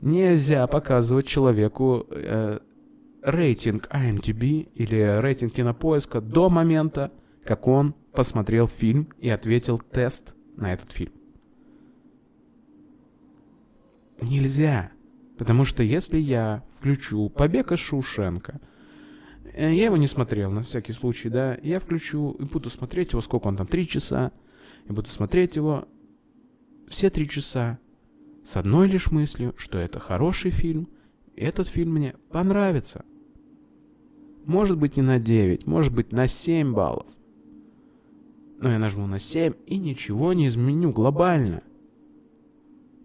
Нельзя показывать человеку рейтинг ай эм ди би или рейтинг Кинопоиска до момента, как он посмотрел фильм и ответил тест на этот фильм. Нельзя. Потому что если я включу «Побег из Шоушенка», я его не смотрел, на всякий случай, да, я включу и буду смотреть его, сколько он там, три часа, и буду смотреть его все три часа с одной лишь мыслью, что это хороший фильм, и этот фильм мне понравится. Может быть не на девять, может быть на семь баллов. Но я нажму на семь и ничего не изменю глобально.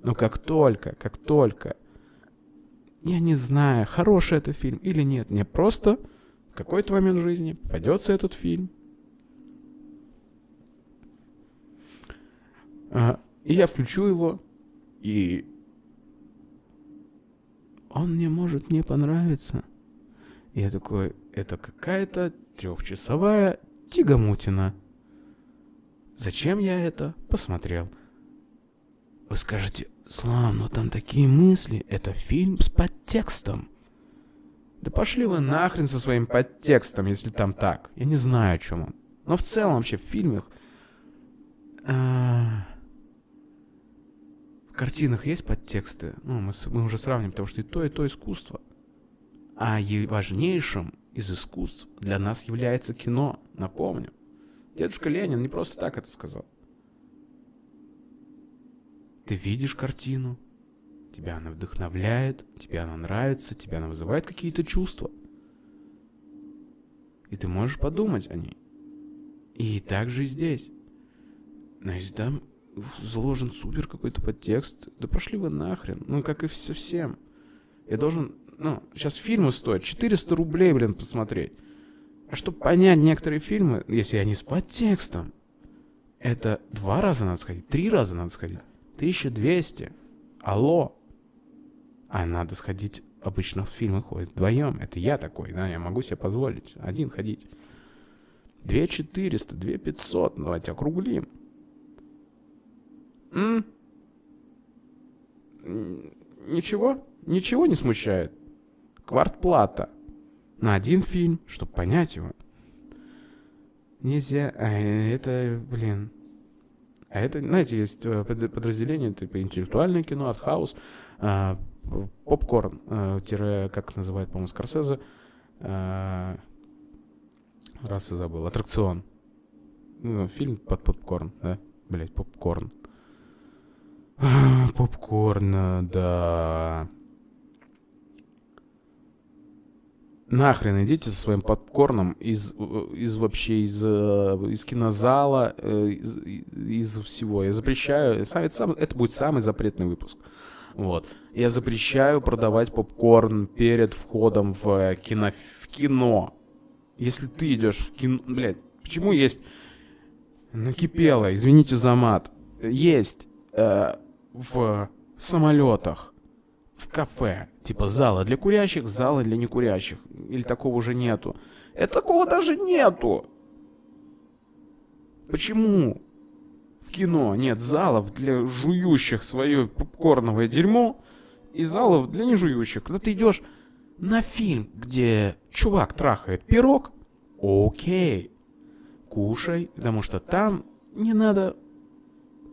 Но как только, как только, я не знаю, хороший это фильм или нет, мне просто в какой-то момент в жизни попадется этот фильм. И я включу его, и он мне может не понравиться. И я такой, это какая-то трехчасовая тягомутина. Зачем я это посмотрел? Вы скажете, Слав, ну там такие мысли, это фильм с подтекстом. Да пошли вы нахрен со своим подтекстом, если там так. Я не знаю, о чем он. Но в целом вообще в фильмах... А... В картинах есть подтексты? Ну, мы, мы уже сравним, потому что и то, и то искусство. А важнейшим из искусств для нас является кино, напомню. Дедушка Ленин не просто так это сказал. Ты видишь картину, тебя она вдохновляет, тебе она нравится, тебя она вызывает какие-то чувства. И ты можешь подумать о ней. И так же и здесь. Но если там заложен супер какой-то подтекст, да пошли вы нахрен. Ну, как и со всем. Я должен... Ну, сейчас фильмы стоят четыреста рублей, блин, посмотреть. А чтобы понять некоторые фильмы, если они с подтекстом, Это два раза надо сходить, три раза надо сходить. тысяча двести. Алло. А надо сходить, обычно в фильмы ходят вдвоем. Это я такой, да, я могу себе позволить один ходить. две тысячи четыреста, две тысячи пятьсот, давайте округлим. М? Ничего, ничего не смущает. Квартплата на один фильм, чтобы понять его. Нельзя, а это, блин. А это, знаете, есть подразделение типа интеллектуальное кино, артхаус, а, попкорн, а, тире, как называют, по-моему, Скорсезе, а, раз и забыл, аттракцион. Ну, фильм под попкорн, да? Блять, попкорн. А, попкорн, да. Нахрен идите со своим попкорном из, из вообще из, из кинозала, из, из всего. Я запрещаю, это, сам, это будет самый запретный выпуск. Вот. Я запрещаю продавать попкорн перед входом в кино. В кино. Если ты идешь в кино... Блядь, почему есть... Накипело, извините за мат. Есть э, в самолетах, в кафе. Типа зала для курящих, зала для некурящих. Или такого уже нету. Это такого даже нету. Почему в кино нет залов для жующих свое попкорновое дерьмо и залов для нежующих? Когда ты идешь на фильм, где чувак трахает пирог, окей, кушай, потому что там не надо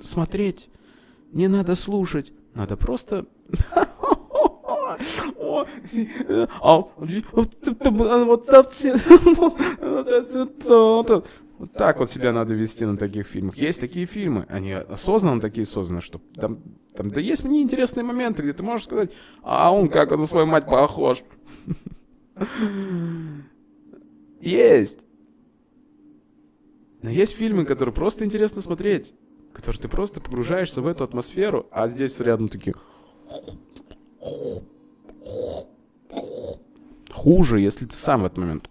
смотреть, не надо слушать, надо просто... Вот так вот себя надо вести на таких фильмах. Есть такие фильмы, они осознанно такие созданы, что там, там да есть мне интересные моменты, где ты можешь сказать, а он как он на свою мать похож. Есть. Но есть фильмы, которые просто интересно смотреть, которые ты просто погружаешься в эту атмосферу, а здесь рядом такие... Хуже, если ты сам в этот момент.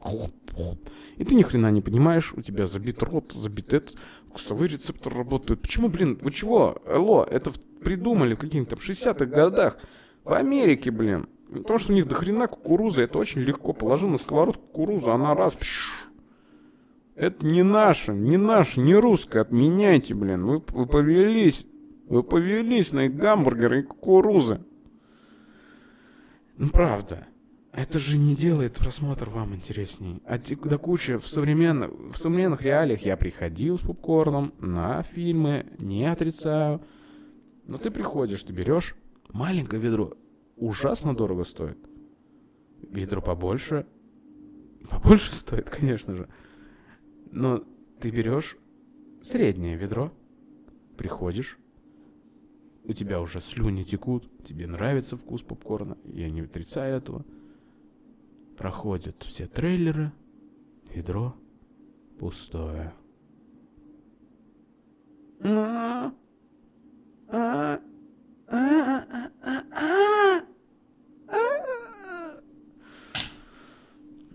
И ты ни хрена не понимаешь, у тебя забит рот, забит этот, вкусовые рецепторы работают. Почему, блин, вы чего? Алло, это придумали в каких-то шестидесятых годах. В Америке, блин. Потому что у них дохрена кукуруза, это очень легко. Положил на сковородку кукурузу, она раз. Пш. Это не наше, не наше, не русское. Отменяйте, блин. Вы, вы повелись. Вы повелись на их гамбургеры и кукурузы. Ну, правда. Это же не делает просмотр вам интересней. А до кучи в современных, в современных реалиях я приходил с попкорном на фильмы, не отрицаю. Но ты приходишь, ты берешь маленькое ведро. Ужасно дорого стоит. Ведро побольше. Побольше стоит, конечно же. Но ты берешь среднее ведро, приходишь. У тебя уже слюни текут, тебе нравится вкус попкорна, я не отрицаю этого. Проходят все трейлеры, ведро пустое.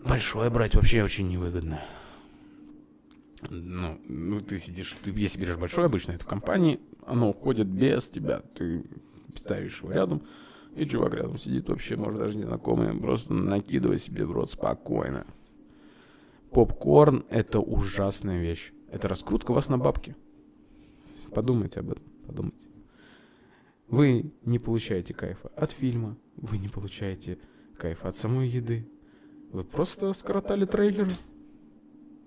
Большое брать вообще очень невыгодно. Ну, ну, ты сидишь, ты, если берешь большое, обычно это в компании, оно уходит без тебя, ты ставишь его рядом, и чувак рядом сидит вообще, может, даже незнакомый, просто накидывай себе в рот спокойно. Попкорн – это ужасная вещь. Это раскрутка вас на бабки. Подумайте об этом, подумайте. Вы не получаете кайфа от фильма, вы не получаете кайфа от самой еды. Вы просто скоротали трейлер.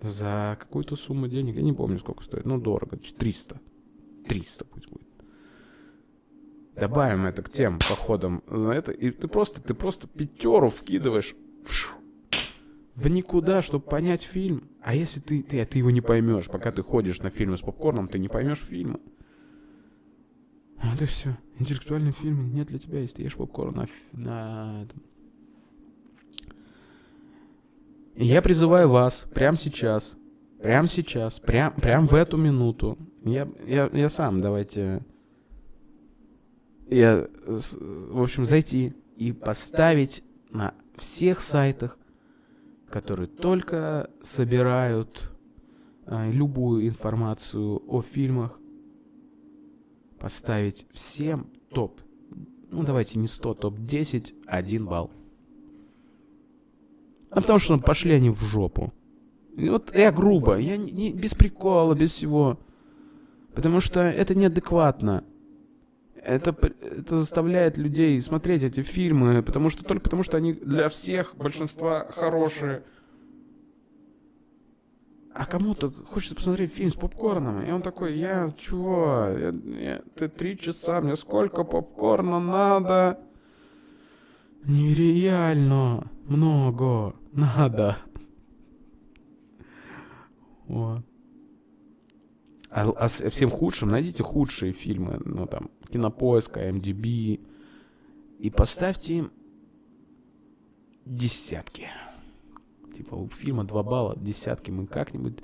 За какую-то сумму денег, я не помню, сколько стоит, но дорого, триста, триста пусть будет. Добавим это к тем походам, за это, и ты просто, ты просто пятеру вкидываешь в никуда, чтобы понять фильм. А если ты, ты, ты его не поймешь, пока ты ходишь на фильмы с попкорном, ты не поймешь фильма. Вот и все, интеллектуальные фильмы нет для тебя, если ты ешь попкорн на, на... Я призываю вас прямо сейчас, прямо сейчас, прям, прям в эту минуту. Я, я, я сам, давайте, я, в общем, зайти и поставить на всех сайтах, которые только собирают любую информацию о фильмах, поставить всем топ. Ну, давайте не сто, топ десять, один балл. А потому что пошли они в жопу. И вот я грубо, я не, не, без прикола, без всего. Потому что это неадекватно. Это, это заставляет людей смотреть эти фильмы, потому что только потому, что они для всех, большинства, хорошие. А кому-то хочется посмотреть фильм с попкорном. И он такой, я чего? Я, я, ты три часа, мне сколько попкорна надо? Нереально много надо. О. А, а всем худшим найдите худшие фильмы, ну там, Кинопоиск, ай эм ди би, и поставьте им десятки. Типа у фильма два балла, десятки мы как-нибудь...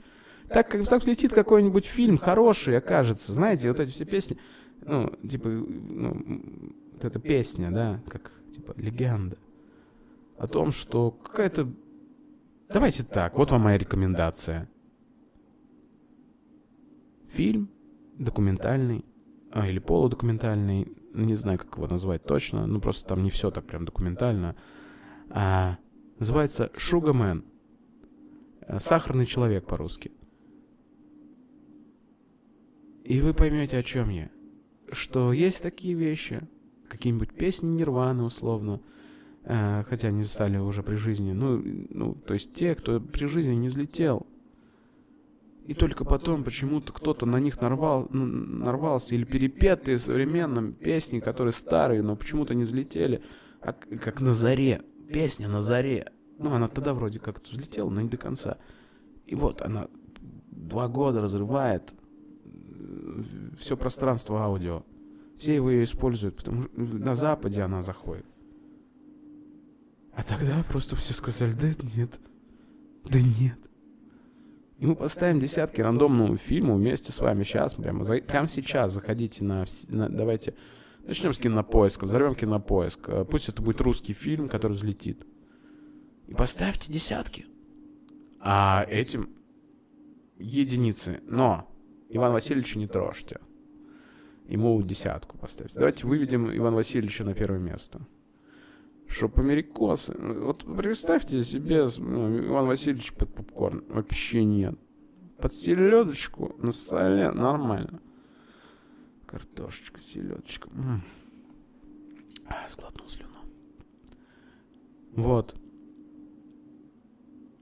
Так как так летит какой-нибудь фильм хороший, окажется, знаете, вот эти все песни, ну, типа, ну, вот эта песня, да, как, типа, легенда о том, что какая-то... Давайте так, вот вам моя рекомендация. Фильм документальный, а, или полудокументальный, не знаю, как его назвать точно, ну просто там не все так прям документально. А, называется «Шугамен». «Сахарный человек» по-русски. И вы поймете, о чем я. Что есть такие вещи, какие-нибудь песни Нирваны условно, а, хотя они стали уже при жизни, ну, ну, то есть те, кто при жизни не взлетел. И только потом почему-то кто-то на них нарвал, нарвался, или перепетые современные песни, которые старые, но почему-то не взлетели, а как «На заре», песня «На заре». Ну, она тогда вроде как-то взлетела, но не до конца. И вот она два года разрывает все пространство аудио. Все его ее используют, потому что на Западе она заходит. А тогда просто все сказали, да нет, да нет. И мы поставим десятки рандомного фильма вместе с вами сейчас, прямо, за, прямо сейчас заходите на, на... Давайте начнем с Кинопоиска, взорвем Кинопоиск. Пусть это будет русский фильм, который взлетит. И поставьте десятки. А этим единицы. Но Ивана Васильевича не трожьте. Ему десятку поставьте. Давайте выведем Ивана Васильевича на первое место. Чтоб америкосы... Вот представьте себе, Иван Васильевич под попкорн. Вообще нет. Под селедочку на столе нормально. Картошечка, селедочка. М-м. А, сглотнул слюну. Вот.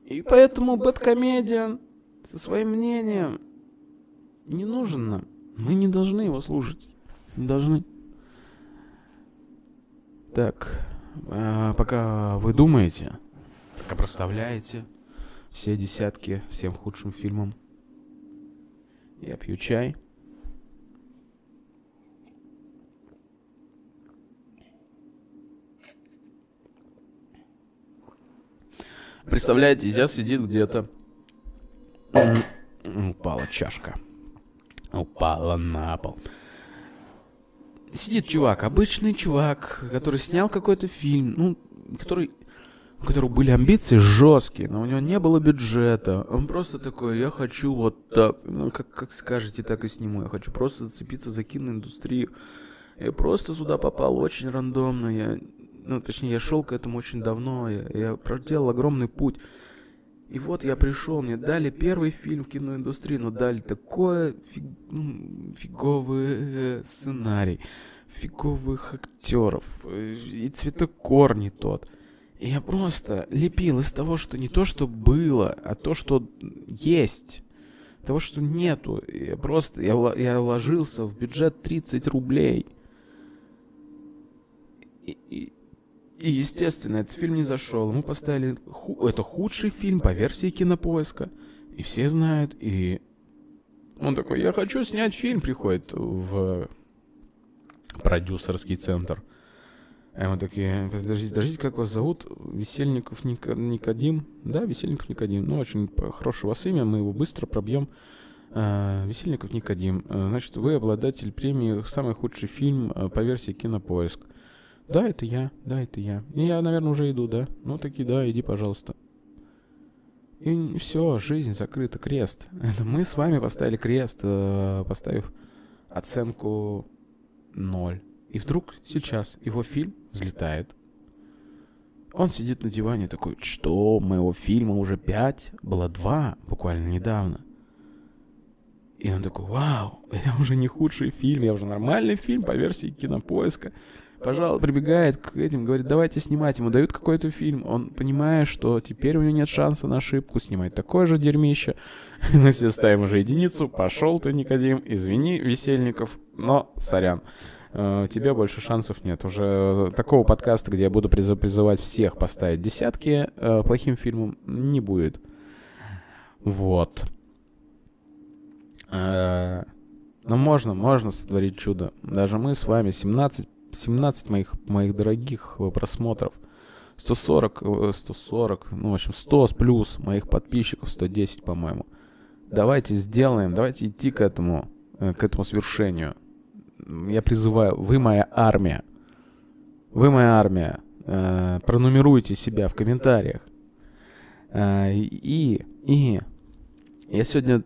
И поэтому BadComedian со своим мнением не нужен нам. Мы не должны его слушать. Не должны. Так... Пока вы думаете, пока проставляете все десятки всем худшим фильмам, я пью чай. Представляете, я сидит где-то. Упала чашка. Упала на пол. Сидит чувак, обычный чувак, который снял какой-то фильм, ну, который, у которого были амбиции жесткие, но у него не было бюджета. Он просто такой, я хочу вот так, ну, как, как скажете, так и сниму. Я хочу просто зацепиться за киноиндустрию. Я просто сюда попал очень рандомно. Я, ну, точнее, я шел к этому очень давно. Я, я проделал огромный путь. И вот я пришел, мне дали первый фильм в киноиндустрии, но дали такой фиг... фиговый сценарий, фиговых актеров, и цветокор не тот. И я просто лепил из того, что не то, что было, а то, что есть, того, что нету. Я просто, я, я вложился в бюджет тридцать рублей. И... и... И, естественно, этот фильм не зашел. Мы поставили... Ху... Это худший фильм по версии Кинопоиска. И все знают, и... Он такой, я хочу снять фильм, приходит в продюсерский центр. А мы такие, подождите, подождите, как вас зовут? Весельников Никодим. Да, Весельников Никодим. Ну, очень хорошее у вас имя, мы его быстро пробьем. Весельников Никодим. Значит, вы обладатель премии «Самый худший фильм по версии Кинопоиск». Да, это я, да, это я. И я, наверное, уже иду, да? Ну, таки, да, иди, пожалуйста. И все, жизнь закрыта, крест. Это мы с вами поставили крест, поставив оценку ноль. И вдруг сейчас его фильм взлетает. Он сидит на диване такой: что, моего фильма уже пять? Было два буквально недавно. И он такой: вау, я уже не худший фильм, я уже нормальный фильм по версии Кинопоиска. Пожалуй, прибегает к этим, говорит: давайте снимать. Ему дают какой-то фильм. Он понимает, что теперь у него нет шанса на ошибку, снимать такое же дерьмище. Мы все ставим уже единицу. Пошел ты, Никодим, извини, Весельников, но сорян. Тебе больше шансов нет. Уже такого подкаста, где я буду призывать всех поставить десятки, плохим фильмом не будет. Вот. Но можно, можно сотворить чудо. Даже мы с вами, семнадцать, семнадцать моих, моих дорогих просмотров, сто сорок, сто сорок, ну, в общем, сто плюс моих подписчиков, сто десять, по-моему. Давайте сделаем, давайте идти к этому, к этому свершению. Я призываю, вы моя армия. Вы моя армия. Э, пронумеруйте себя в комментариях. Э, и, и я сегодня